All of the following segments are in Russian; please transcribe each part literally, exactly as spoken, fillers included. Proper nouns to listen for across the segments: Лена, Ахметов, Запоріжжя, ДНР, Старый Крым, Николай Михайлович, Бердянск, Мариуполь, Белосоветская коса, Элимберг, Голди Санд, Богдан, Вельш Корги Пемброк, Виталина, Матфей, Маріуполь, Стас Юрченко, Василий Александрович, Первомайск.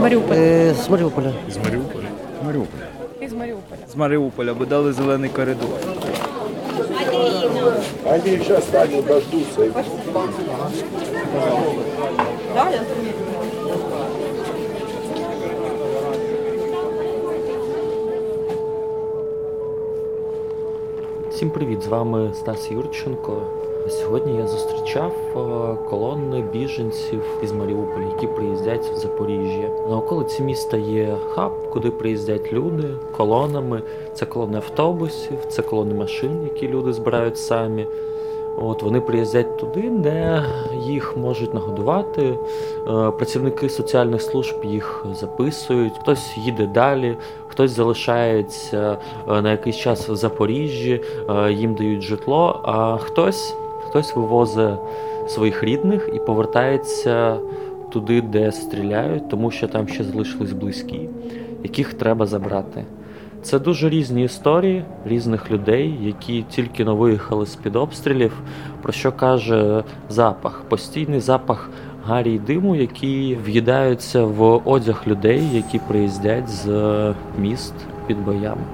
Маріуполь. Е, з Маріуполя. З Маріуполя. Маріуполя. Із Маріуполя. З Маріуполя, бо дали зелений коридор. Вони зараз стануть, дождуться. Так, я розумію. Всім привіт, з вами Стас Юрченко. Сьогодні я зустрічав колонни біженців із Маріуполя, які приїздять в Запоріжжя. На околиці міста є хаб, куди приїздять люди колонами. Це колони автобусів, це колони машин, які люди збирають самі. От вони приїздять туди, де їх можуть нагодувати. Працівники соціальних служб їх записують. Хтось їде далі, хтось залишається на якийсь час в Запоріжжі, їм дають житло, а хтось, хтось вивозить своїх рідних і повертається туди, де стріляють, тому що там ще залишились близькі, яких треба забрати. Це дуже різні історії різних людей, які тільки но виїхали з-під обстрілів, про що каже запах. Постійний запах гарі й диму, які в'їдаються в одяг людей, які приїздять з міст під боями.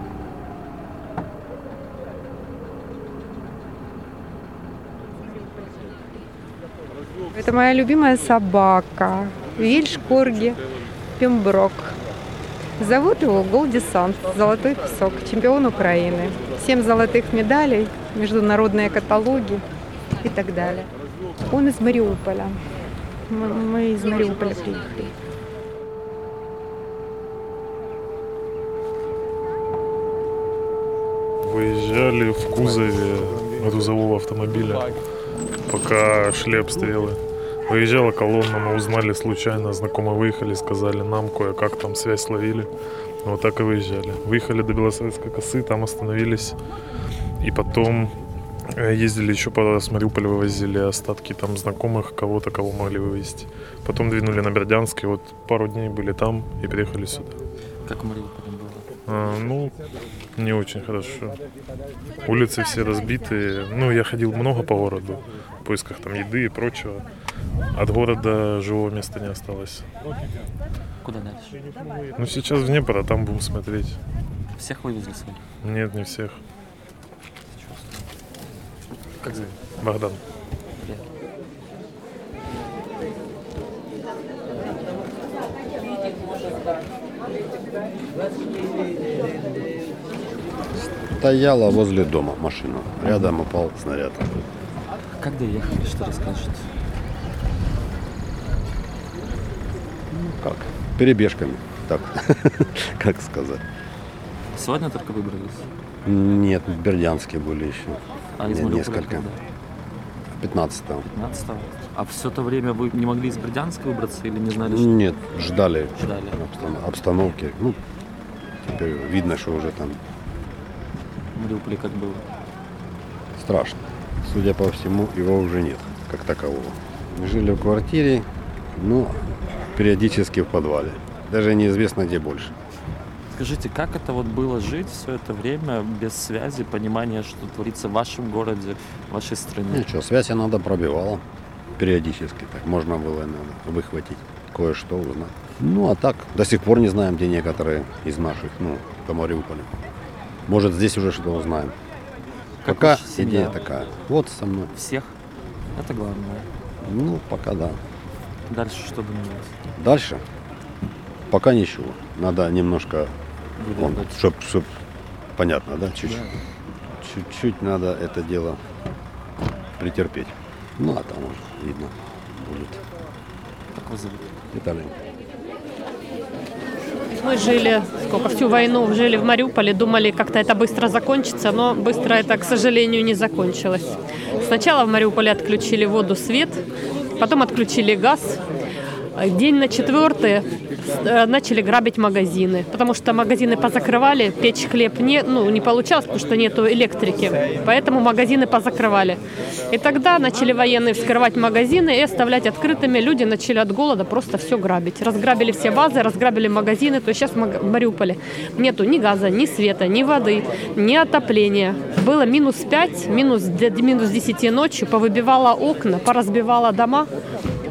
Це моя любимая собака Вельш Корги Пемброк. Зовут его Голди Санд, золотой песок, чемпион Украины. Семь золотых медалей, международные каталоги и так далее. Он из Мариуполя. Мы, мы из Мариуполя приехали. Выезжали в кузове от грузового автомобиля, пока шли обстрелы. Выезжала колонна, мы узнали случайно, знакомые выехали, сказали нам кое-как, там связь ловили. Вот так и выезжали. Выехали до Белосоветской косы, там остановились. И потом ездили еще по Мариуполю, вывозили остатки там знакомых, кого-то, кого могли вывезти. Потом двинули на Бердянск, и вот пару дней были там и приехали сюда. Как в Мариуполе было? А, ну, не очень хорошо. Улицы все разбитые. Ну, я ходил много по городу в поисках там еды и прочего. От города живого места не осталось. Куда дальше? Ну, сейчас в Днепр, а там будем смотреть. Всех вывезли своих? Нет, не всех. Как зовут? Богдан. Привет. Стояла возле дома машина. Рядом упал снаряд. Как доехали, что расскажете? Как? Перебежками, так, как сказать. Сегодня только выбрались? Нет, в Бердянске были еще. А из Мариуполя когда? пятнадцатого. пятнадцатого? А все то время вы не могли из Бердянска выбраться или не знали, что... Нет, ждали, ждали. Обстанов... обстановки. Ну, теперь видно, что уже там... В Мариуполе как было? Страшно. Судя по всему, его уже нет, как такового. Жили в квартире, ну... периодически в подвале. Даже неизвестно, где больше. Скажите, как это вот было жить все это время без связи, понимания, что творится в вашем городе, в вашей стране? Ничего, связь иногда пробивала периодически. Так можно было иногда выхватить кое-что, узнать. Ну, а так, до сих пор не знаем, где некоторые из наших, ну, по Мариуполю. Может, здесь уже что-то узнаем. Как пока идея такая. Вот со мной. Всех? Это главное. Ну, пока да. Дальше что думаете? Дальше? Пока ничего. Надо немножко, чтобы чтоб, понятно, да? Чуть-чуть. Да. Чуть-чуть надо это дело претерпеть. Ну, а там уже видно будет. Как вас зовут? Виталина. Мы жили, сколько, всю войну жили в Мариуполе, думали, как-то это быстро закончится, но быстро это, к сожалению, не закончилось. Сначала в Мариуполе отключили воду, свет, потом отключили газ. День на четвертый начали грабить магазины, потому что магазины позакрывали, печь хлеб не, ну, не получалось, потому что нету электрики, поэтому магазины позакрывали. И тогда начали военные вскрывать магазины и оставлять открытыми, люди начали от голода просто все грабить. Разграбили все базы, разграбили магазины, то есть сейчас в Мариуполе нету ни газа, ни света, ни воды, ни отопления. Было минус пять, минус, минус десять ночью, повыбивало окна, поразбивало дома.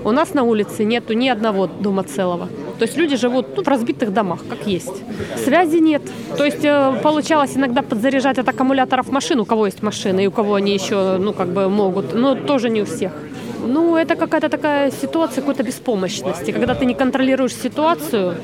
У нас на улице нету ни одного дома целого. То есть люди живут, ну, в разбитых домах, как есть. Связи нет. То есть получалось иногда подзаряжать от аккумуляторов машин, у кого есть машины, и у кого они еще, ну, как бы могут, но тоже не у всех. Ну, это какая-то такая ситуация какой-то беспомощности. Когда ты не контролируешь ситуацию,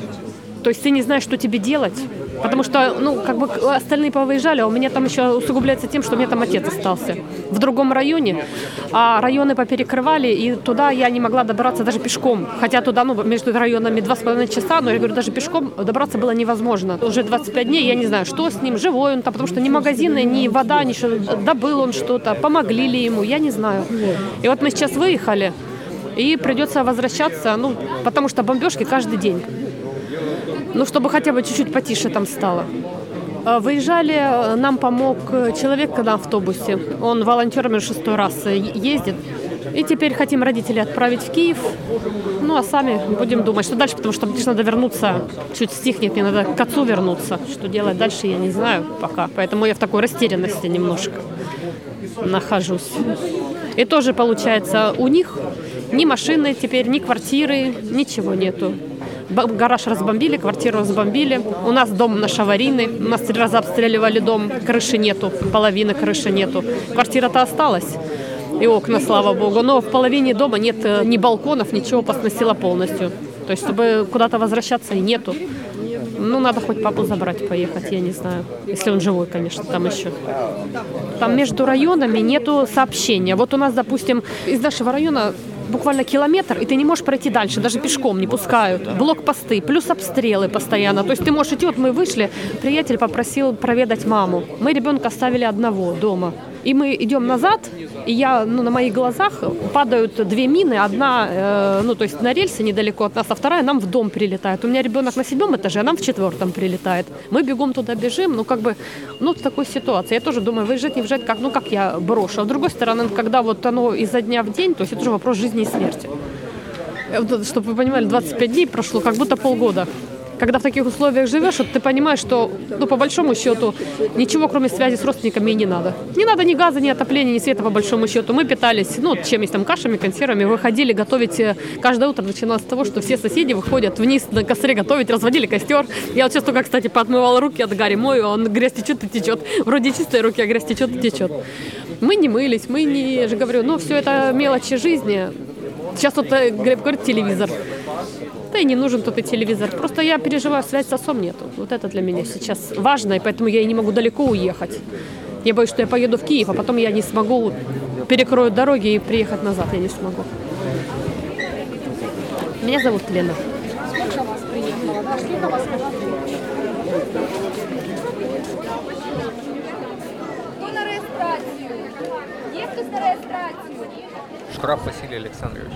то есть ты не знаешь, что тебе делать. Потому что, ну, как бы остальные повыезжали, а у меня там еще усугубляется тем, что у меня там отец остался в другом районе, а районы поперекрывали, и туда я не могла добраться даже пешком. Хотя туда, ну, между районами два с половиной часа, но я говорю, даже пешком добраться было невозможно. Уже двадцать пять дней, я не знаю, что с ним, живой он там, потому что ни магазины, ни вода, ничего, добыл он что-то, помогли ли ему, я не знаю. И вот мы сейчас выехали, и придется возвращаться, ну, потому что бомбежки каждый день. Ну, чтобы хотя бы чуть-чуть потише там стало. Выезжали, нам помог человек на автобусе. Он волонтерами шестой раз ездит. И теперь хотим родителей отправить в Киев. Ну, а сами будем думать, что дальше, потому что надо вернуться. Чуть стихнет, мне надо к отцу вернуться. Что делать дальше, я не знаю пока. Поэтому я в такой растерянности немножко нахожусь. И тоже, получается, у них ни машины теперь, ни квартиры, ничего нету. Гараж разбомбили, квартиру разбомбили. У нас дом наш аварийный. У нас три раза обстреливали дом. Крыши нету, половины крыши нету. Квартира-то осталась. И окна, слава богу. Но в половине дома нет ни балконов, ничего, посносило полностью. То есть, чтобы куда-то возвращаться, нету. Ну, надо хоть папу забрать, поехать, я не знаю. Если он живой, конечно, там еще. Там между районами нету сообщения. Вот у нас, допустим, из нашего района буквально километр, и ты не можешь пройти дальше, даже пешком не пускают. Блокпосты, плюс обстрелы постоянно. То есть ты можешь идти, вот мы вышли, приятель попросил проведать маму. Мы ребенка оставили одного дома. И мы идем назад, и я, ну, на моих глазах падают две мины. Одна, э, ну, то есть на рельсы недалеко от нас, а вторая нам в дом прилетает. У меня ребенок на седьмом этаже, а нам в четвертом прилетает. Мы бегом туда бежим, ну, как бы, ну, в такой ситуации. Я тоже думаю, выезжать, не выезжать, как, ну, как я брошу. А с другой стороны, когда вот оно изо дня в день, то есть это уже вопрос жизни и смерти. Чтобы вы понимали, двадцать пять дней прошло, как будто полгода. Когда в таких условиях живешь, вот ты понимаешь, что, ну, по большому счету ничего, кроме связи с родственниками, и не надо. Не надо ни газа, ни отопления, ни света, по большому счету. Мы питались, ну, чем-нибудь там, кашами, консервами, выходили готовить. Каждое утро начиналось с того, что все соседи выходят вниз на костре готовить, разводили костер. Я вот сейчас только, кстати, поотмывала руки от гари, мою, он грязь течет и течет. Вроде чистые руки, а грязь течет и течет. Мы не мылись, мы не, я же говорю, ну, все это мелочи жизни. Сейчас вот говорит телевизор. Да и не нужен тот и телевизор. Просто я переживаю, связь с отцом нету. Вот это для меня сейчас важно, и поэтому я и не могу далеко уехать. Я боюсь, что я поеду в Киев, а потом я не смогу, перекрою дороги и приехать назад я не смогу. Меня зовут Лена. Сколько вас приехало? Сколько вас Штраф Василий Александрович.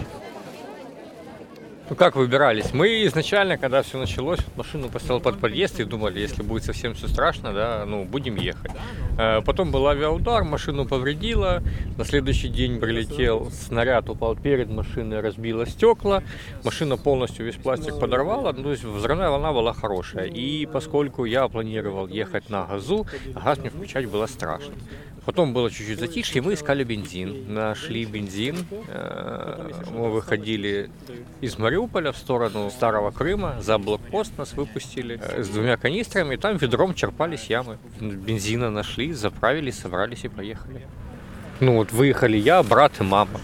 Ну как выбирались? Мы изначально, когда все началось, машину поставил под подъезд и думали, если будет совсем все страшно, да, ну будем ехать. Потом был авиаудар, машину повредило, на следующий день прилетел снаряд, упал перед машиной, разбило стекла, машина полностью весь пластик подорвала, то есть взрывная волна была хорошая. И поскольку я планировал ехать на газу, газ мне включать было страшно. Потом было чуть-чуть затишье, мы искали бензин, нашли бензин, мы выходили из Мариуполя в сторону Старого Крыма, за блокпост нас выпустили с двумя канистрами, там ведром черпались ямы, бензина нашли, заправились, собрались и поехали. Ну вот выехали я, брат и мама,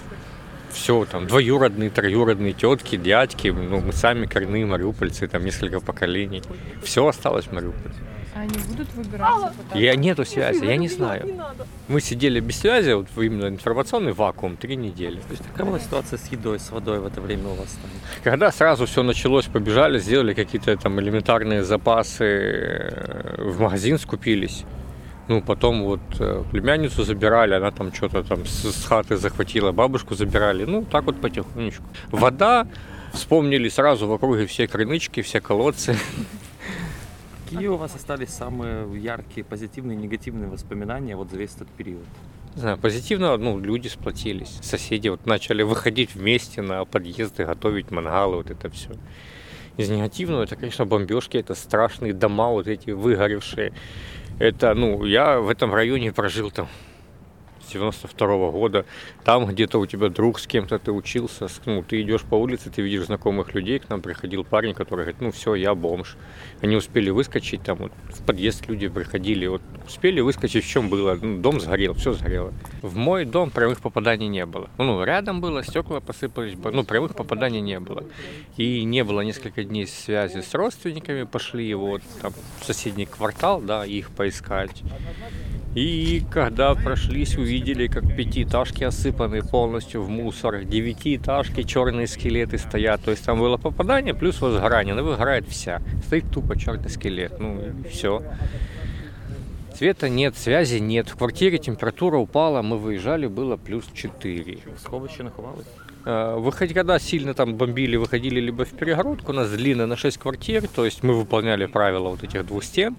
все там двоюродные, троюродные тетки, дядьки, ну мы сами коренные мариупольцы, там несколько поколений, все осталось в Мариуполе. Они будут выбираться? Я, нету связи, я не знаю. Мы сидели без связи, вот именно информационный вакуум, три недели. То есть какая была ситуация с едой, с водой в это время у вас там? Когда сразу все началось, побежали, сделали какие-то там элементарные запасы, в магазин скупились. Ну, потом вот племянницу забирали, она там что-то там с хаты захватила, бабушку забирали. Ну, так вот потихонечку. Вода... Вспомнили сразу в округе все крынычки, все колодцы. Какие у вас остались самые яркие позитивные и негативные воспоминания вот за весь этот период? Не знаю, позитивно, ну, люди сплотились, соседи вот начали выходить вместе на подъезды, готовить мангалы, вот это все. Из негативного, это, конечно, бомбежки, это страшные дома, вот эти выгоревшие. Это, ну, я в этом районе прожил там с девяносто второго года, там где-то у тебя друг с кем-то, ты учился, ну, ты идешь по улице, ты видишь знакомых людей, к нам приходил парень, который говорит, ну все, я бомж. Они успели выскочить, там вот, в подъезд люди приходили, вот, успели выскочить, в чем было, ну, дом сгорел, все сгорело. В мой дом прямых попаданий не было, ну, рядом было, стекла посыпались, ну, прямых попаданий не было. И не было несколько дней связи с родственниками, пошли вот, там, в соседний квартал, да, их поискать. И когда прошлись, увидели, как пятиэтажки осыпаны полностью в мусор, девятиэтажки, черные скелеты стоят. То есть там было попадание плюс возгорание, она выгорает вся. Стоит тупо черный скелет, ну и все. Света нет, связи нет. В квартире температура упала, мы выезжали, было плюс четыре. Сховище наховалось? Выходить, когда сильно там бомбили, выходили либо в перегородку, у нас длинная на шесть квартир, то есть мы выполняли правила вот этих двух стен.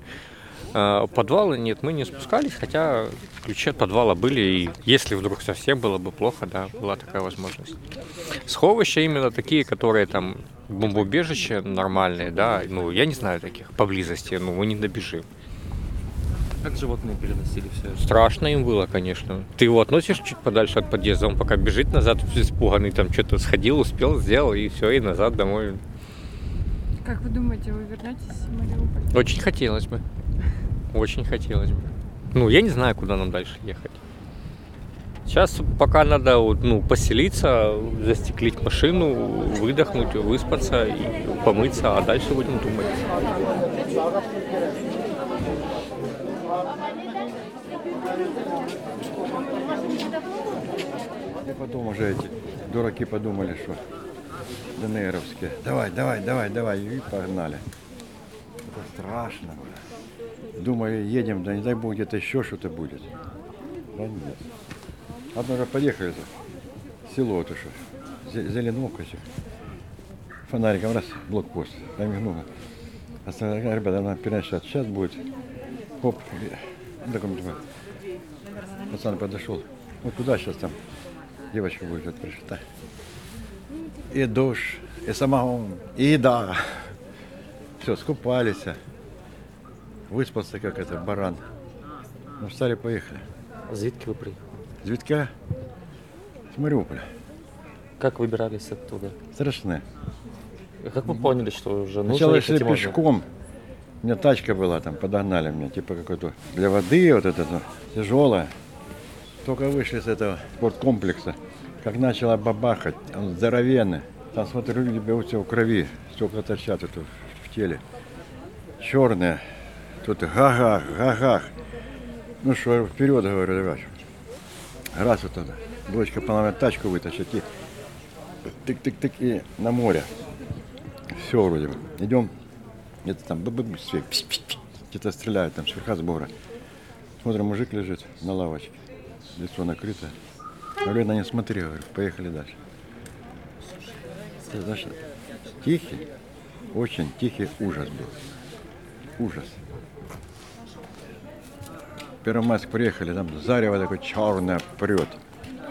Подвала нет, мы не спускались, хотя ключи от подвала были, и если вдруг совсем было бы плохо, да, была такая возможность. Сховища именно такие, которые там бомбоубежища нормальные, да, ну я не знаю таких поблизости, ну мы не добежим. Как животные переносили все это? Страшно им было, конечно. Ты его относишь чуть подальше от подъезда, он пока бежит назад, испуганный, там что-то сходил, успел, сделал, и все, и назад домой. Как вы думаете, вы вернетесь в Мариуполь? Очень хотелось бы. Очень хотелось бы. Ну, я не знаю, куда нам дальше ехать. Сейчас пока надо, ну, поселиться, застеклить машину, выдохнуть, выспаться и помыться, а дальше будем думать. И потом уже эти дураки подумали, что ДНРовские. Давай, давай, давай, давай. И погнали. Это страшно. Думали, едем, да не дай бог, где-то еще что-то будет. Да нет. Одно же поехали в село, это что, зеленок этих. Фонариком раз, блокпост, намигнуло. Остановили, ребята, нам переносят, сейчас будет. Хоп, документы. Пацан подошел. Вот куда сейчас там девочка будет, вот пришла. И душ, и самогон, и еда. Все, скупались. Виспався, як це, баран. Ну, встали, поїхали. А звідки ви приїхали? Звідки? З Маріуполя. Як вибиралися оттуда? Страшне. Як ви поняли, що вже нужно? Сначала шли пішком. У мене тачка була там, подогнали мене, типа какой-то для води, вот это тяжелое. Только вышли с этого спорткомплекса, как начало бабахать, он здоровенный. Там, смотрю, люди бьются в крови, стекла торчат это в теле. Черные. Тут га-гах, га-гах. Ну что, вперед, говорю, давай. Раз вот тогда. Дочка помогла тачку вытащить и тык-тык-тык и на море. Все вроде бы. Идем, где-то там где-то стреляют, там сверха с бугра. Смотрим, мужик лежит на лавочке. Лицо накрыто. Говорю, на не смотри, говорю, поехали дальше. Это, значит, тихий, очень тихий ужас был. Ужас. Первомайск приехали, там зарево такое черное прет.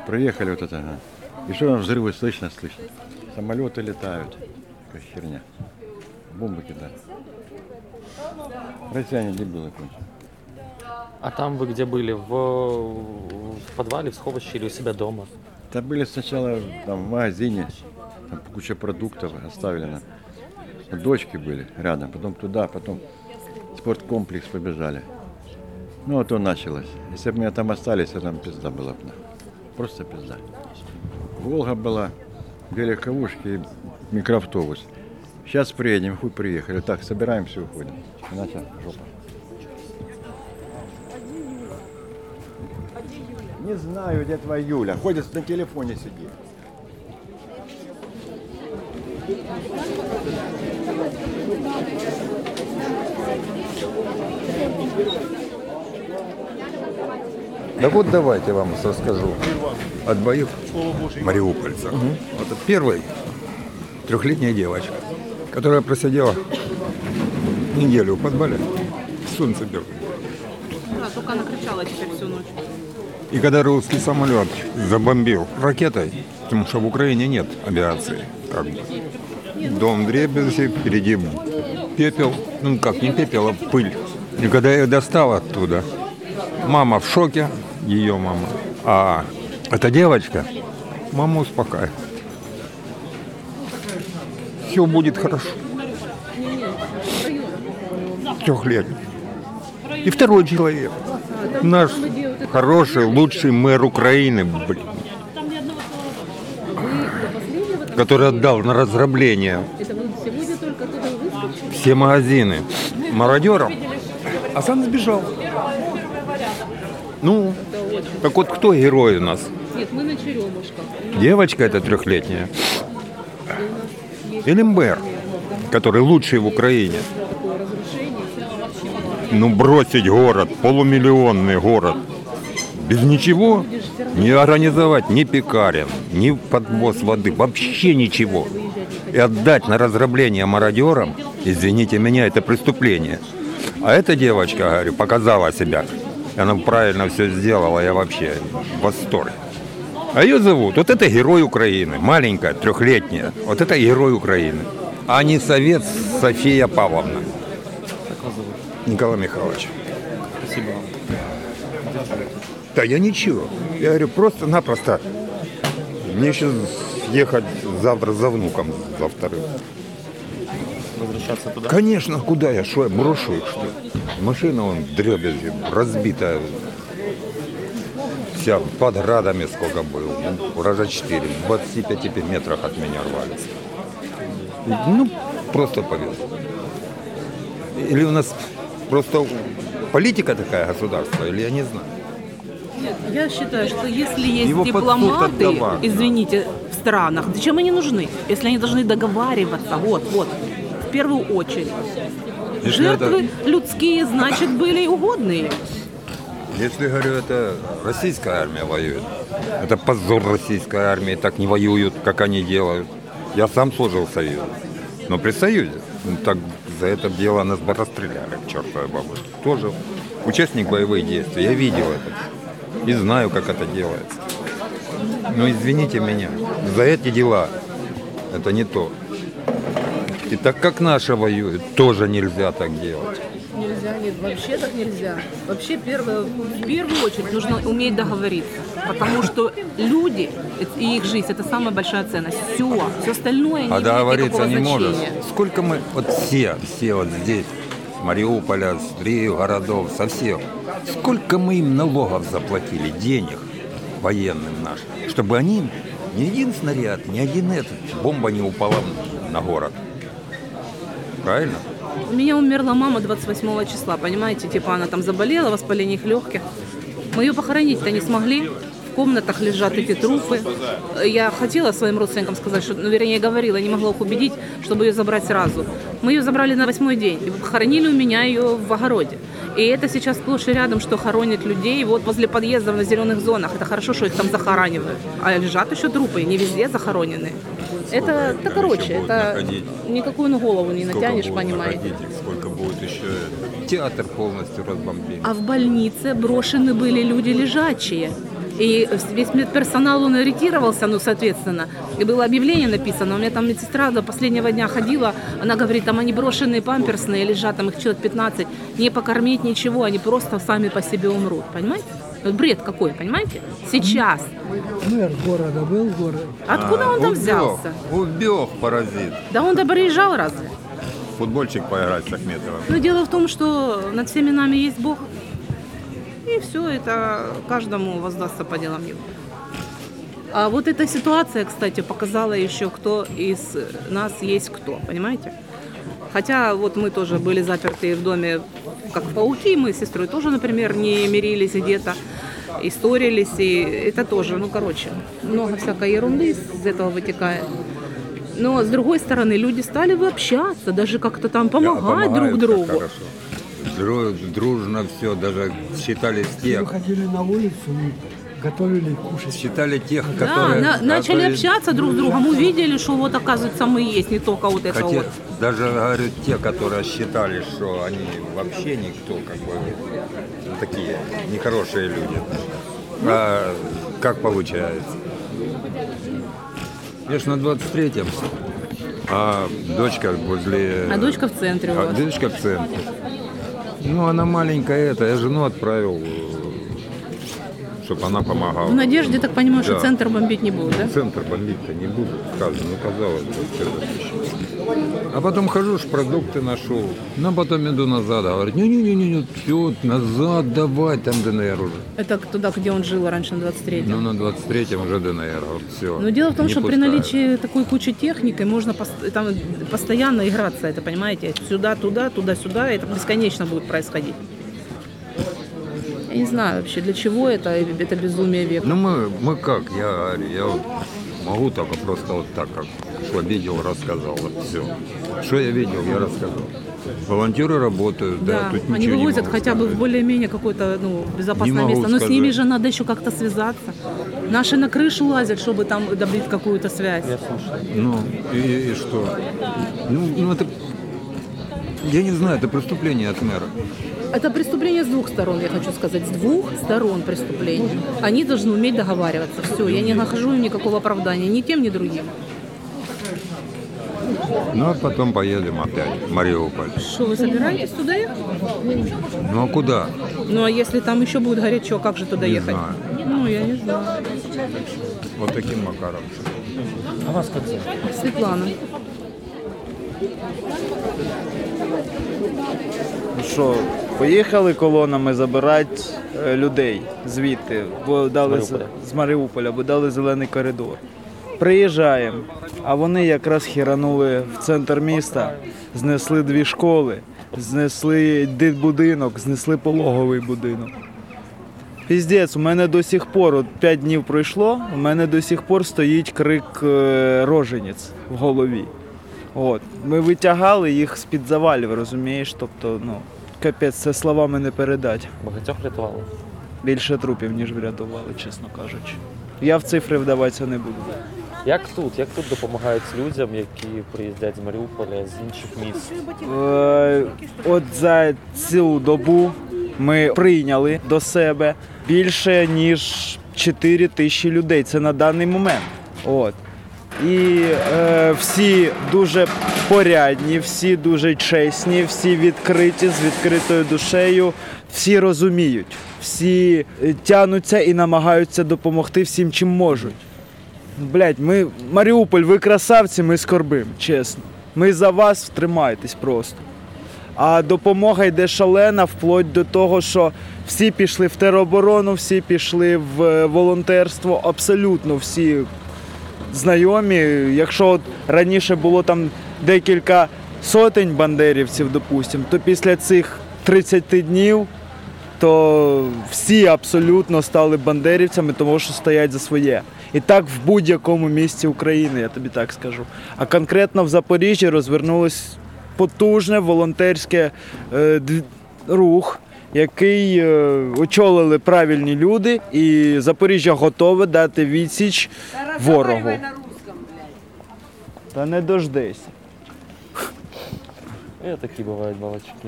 Приехали вот это. Ага. И что там взрывы слышно, слышно. Самолеты летают. Какая херня. Бомбы кидают. Россияне дебилы кончили. А там вы где были? В, в подвале, в сховище или у себя дома? Там были сначала там, в магазине. Там куча продуктов оставили нам. Дочки были рядом. Потом туда, потом спорткомплекс побежали. Ну, вот то началось. Если бы меня там остались, то там пизда была бы. Просто пизда. Волга была, две легковушки и микроавтобус. Сейчас приедем, хуй приехали. Так, собираемся и уходим. Иначе жопа. Не знаю, где твоя Юля. Ходит, на телефоне сидит. Да вот давайте вам расскажу от боев мариупольцев. Угу. Вот первый трехлетняя девочка, которая просидела неделю в подвале, солнце бегало. Да, только она кричала теперь всю ночь. И когда русский самолет забомбил ракетой, потому что в Украине нет авиации, как бы, дом вдребезги, впереди пепел, ну как, не пепел, а пыль. И когда ее достал оттуда, мама в шоке, ее мама, а эта девочка маму успокаивает. Все будет хорошо. Трехлетний. И второй человек. Наш хороший, лучший мэр Украины, блин, который отдал на разграбление все магазины мародерам, а сам сбежал. Ну, так вот кто герой у нас? Нет, мы на черемушках. Девочка эта трехлетняя. Элимберг, который лучший в Украине. Ну, бросить город, полумиллионный город. Без ничего не организовать ни пекарен, ни подвоз воды, вообще ничего. И отдать на разграбление мародерам, извините меня, это преступление. А эта девочка, говорю, показала себя. Она правильно все сделала, я вообще в восторге. А ее зовут, вот это герой Украины, маленькая, трехлетняя, вот это герой Украины. А не совет София Павловна. Как вас зовут? Николай Михайлович. Спасибо вам. Да я ничего. Я говорю, просто-напросто. Мне сейчас ехать завтра за внуком, за вторым. Возвращаться туда? Конечно, куда я? Что я брошу их, что ли? Машина вон дребезги, разбитая. Вся под градами сколько было. Раза четыре. В двадцати пяти метрах от меня рвались. Ну, просто повезло. Или у нас просто политика такая государства, или я не знаю. Я считаю, что если есть его дипломаты, извините, в странах, зачем они нужны? Если они должны договариваться, вот, вот, в первую очередь. Если жертвы это... людские, значит, были угодные. Если, говорю, это российская армия воюет, это позор российской армии, так не воюют, как они делают. Я сам служил в Союзе, но при Союзе, ну, так за это дело нас бы расстреляли, к чертовой бабушке. Тоже участник боевых действий, я видел это. И знаю, как это делается. Но извините меня, за эти дела это не то. И так как наши воюют, тоже нельзя так делать. Нельзя, нет, вообще так нельзя. Вообще первое, в первую очередь нужно уметь договориться. Потому что люди и их жизнь – это самая большая ценность. Все, все остальное не а договориться не может. Сколько мы, вот все, все вот здесь, с Мариуполя, с Рио, городов, со всех. Сколько мы им налогов заплатили, денег военным нашим, чтобы они, ни один снаряд, ни один этот, бомба не упала на город. Правильно? У меня умерла мама двадцать восьмого числа, понимаете, типа она там заболела, воспаление легких. Мы ее похоронить-то не смогли, в комнатах лежат эти трупы. Я хотела своим родственникам сказать, что, ну, вернее, говорила, не могла их убедить, чтобы ее забрать сразу. Мы ее забрали на восьмой день и похоронили у меня ее в огороде. И это сейчас сплошь и рядом, что хоронят людей вот возле подъездов на зеленых зонах. Это хорошо, что их там захоранивают. А лежат еще трупы, не везде захоронены. Это, да, короче, это находить. Никакую на голову не сколько натянешь, понимаете. Находить, сколько будет еще. Театр полностью разбомбили. А в больнице брошены были люди лежачие. И весь медперсонал, он ориентировался, ну, соответственно. И было объявление написано. У меня там медсестра до последнего дня ходила. Она говорит, там они брошенные, памперсные лежат, там их человек пятнадцать. Не покормить ничего, они просто сами по себе умрут, понимаете? Вот бред какой, понимаете? Сейчас. Мэр города был, город. Откуда а, он там убег, взялся? Убег, паразит. Да он там приезжал разве? Футбольчик поиграть с Ахметовым. Но дело в том, что над всеми нами есть Бог. И все это каждому воздастся по делам его. А вот эта ситуация, кстати, показала еще, кто из нас есть кто, понимаете? Хотя вот мы тоже были заперты в доме как пауки, мы с сестрой тоже, например, не мирились где-то, и ссорились, и это тоже, ну, короче, много всякой ерунды из этого вытекает. Но, с другой стороны, люди стали общаться, даже как-то там помогать друг другу. Дружно все, даже считались те. Выходили на улицу, готовили кушать. Считали тех, да, которые... Да, начали готовили... общаться друг с другом, увидели, что вот, оказывается, мы есть, не только вот это. Хотя, вот. Даже, говорю, те, которые считали, что они вообще никто, как бы, такие нехорошие люди. Ну, а как получается? Я ж на двадцать третьем, а дочка возле... А дочка в центре у вас. А дочка в центре. Ну, она маленькая, это, я жену отправил, чтобы она помогала. В надежде, так понимаю, да. Что центр бомбить не будут, да? Центр бомбить-то не будут, сказано, казалось бы. А потом хожу, продукты нашел, но потом иду назад, а говорит, не-не-не, все, назад давай, там ДНР уже. Это туда, где он жил раньше, на двадцать третьем? Ну, на двадцать третьем уже ДНР, вот все. Но дело в том, что пускаю. При наличии такой кучи техники можно пос- там постоянно играться, это, понимаете, сюда-туда, туда-сюда, это бесконечно будет происходить. Я не знаю вообще, для чего это, это безумие века. Ну мы, мы как, я, я вот могу только просто вот так, как что видел, рассказал, вот все. Что я видел, я рассказал. Волонтеры работают, да, да тут они ничего вывозят не хотя сказать. Бы в более-менее какое-то ну, безопасное место, но сказать. С ними же надо еще как-то связаться. Наши на крышу лазят, чтобы там добыть какую-то связь. Я слушаю. Ну и, и что? Ну, ну это... Я не знаю, это преступление от мэра. Это преступление с двух сторон, я хочу сказать. С двух сторон преступление. Они должны уметь договариваться. Все, я не нахожу им никакого оправдания. Ни тем, ни другим. Ну, а потом поедем опять в Мариуполь. Что, вы собираетесь туда ехать? Ну, а куда? Ну, а если там еще будет горячо, как же туда не ехать? Не знаю. Ну, я не знаю. Вот таким макаром. А вас как зовут? Светлана. Що, поїхали колонами забирати людей звідти, бо дали Маріуполя. З, з Маріуполя, бо дали зелений коридор. Приїжджаємо, а вони якраз хіранули в центр міста, знесли дві школи, знесли дитбудинок, знесли пологовий будинок. Піздець, у мене до сих пор, от п'ять днів пройшло, у мене до сих пор стоїть крик «Роженець» в голові. От. Ми витягали їх з-під завалів, розумієш? Тобто, ну, капець, це словами не передати. Багатьох врятували? Більше трупів, ніж врятували, чесно кажучи. Я в цифри вдаватися не буду. Як тут? Як тут допомагають людям, які приїздять з Маріуполя, з інших міст? Е, от за цілу добу ми прийняли до себе більше, ніж чотири тисячі людей. Це на даний момент. От. І е, всі дуже порядні, всі дуже чесні, всі відкриті, з відкритою душею. Всі розуміють, всі тянуться і намагаються допомогти всім, чим можуть. Блять, ми, Маріуполь, ви красавці, ми скорбимо, чесно. Ми за вас, тримайтесь просто. А допомога йде шалена, вплоть до того, що всі пішли в тероборону, всі пішли в волонтерство, абсолютно всі. Знайомі, якщо раніше було там декілька сотень бандерівців, допустим, то після цих тридцять днів, то всі абсолютно стали бандерівцями, тому що стоять за своє. І так в будь-якому місці України, я тобі так скажу. А конкретно в Запоріжжі розвернулось потужне волонтерське е, рух, який очолили правильні люди, і Запоріжжя готове дати відсіч ворогу. Та не дождись. І такі бувають балачки.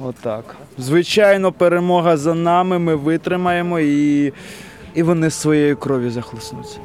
Отак. Звичайно, перемога за нами, ми витримаємо, і, і вони з своєю кров'ю захлеснуться.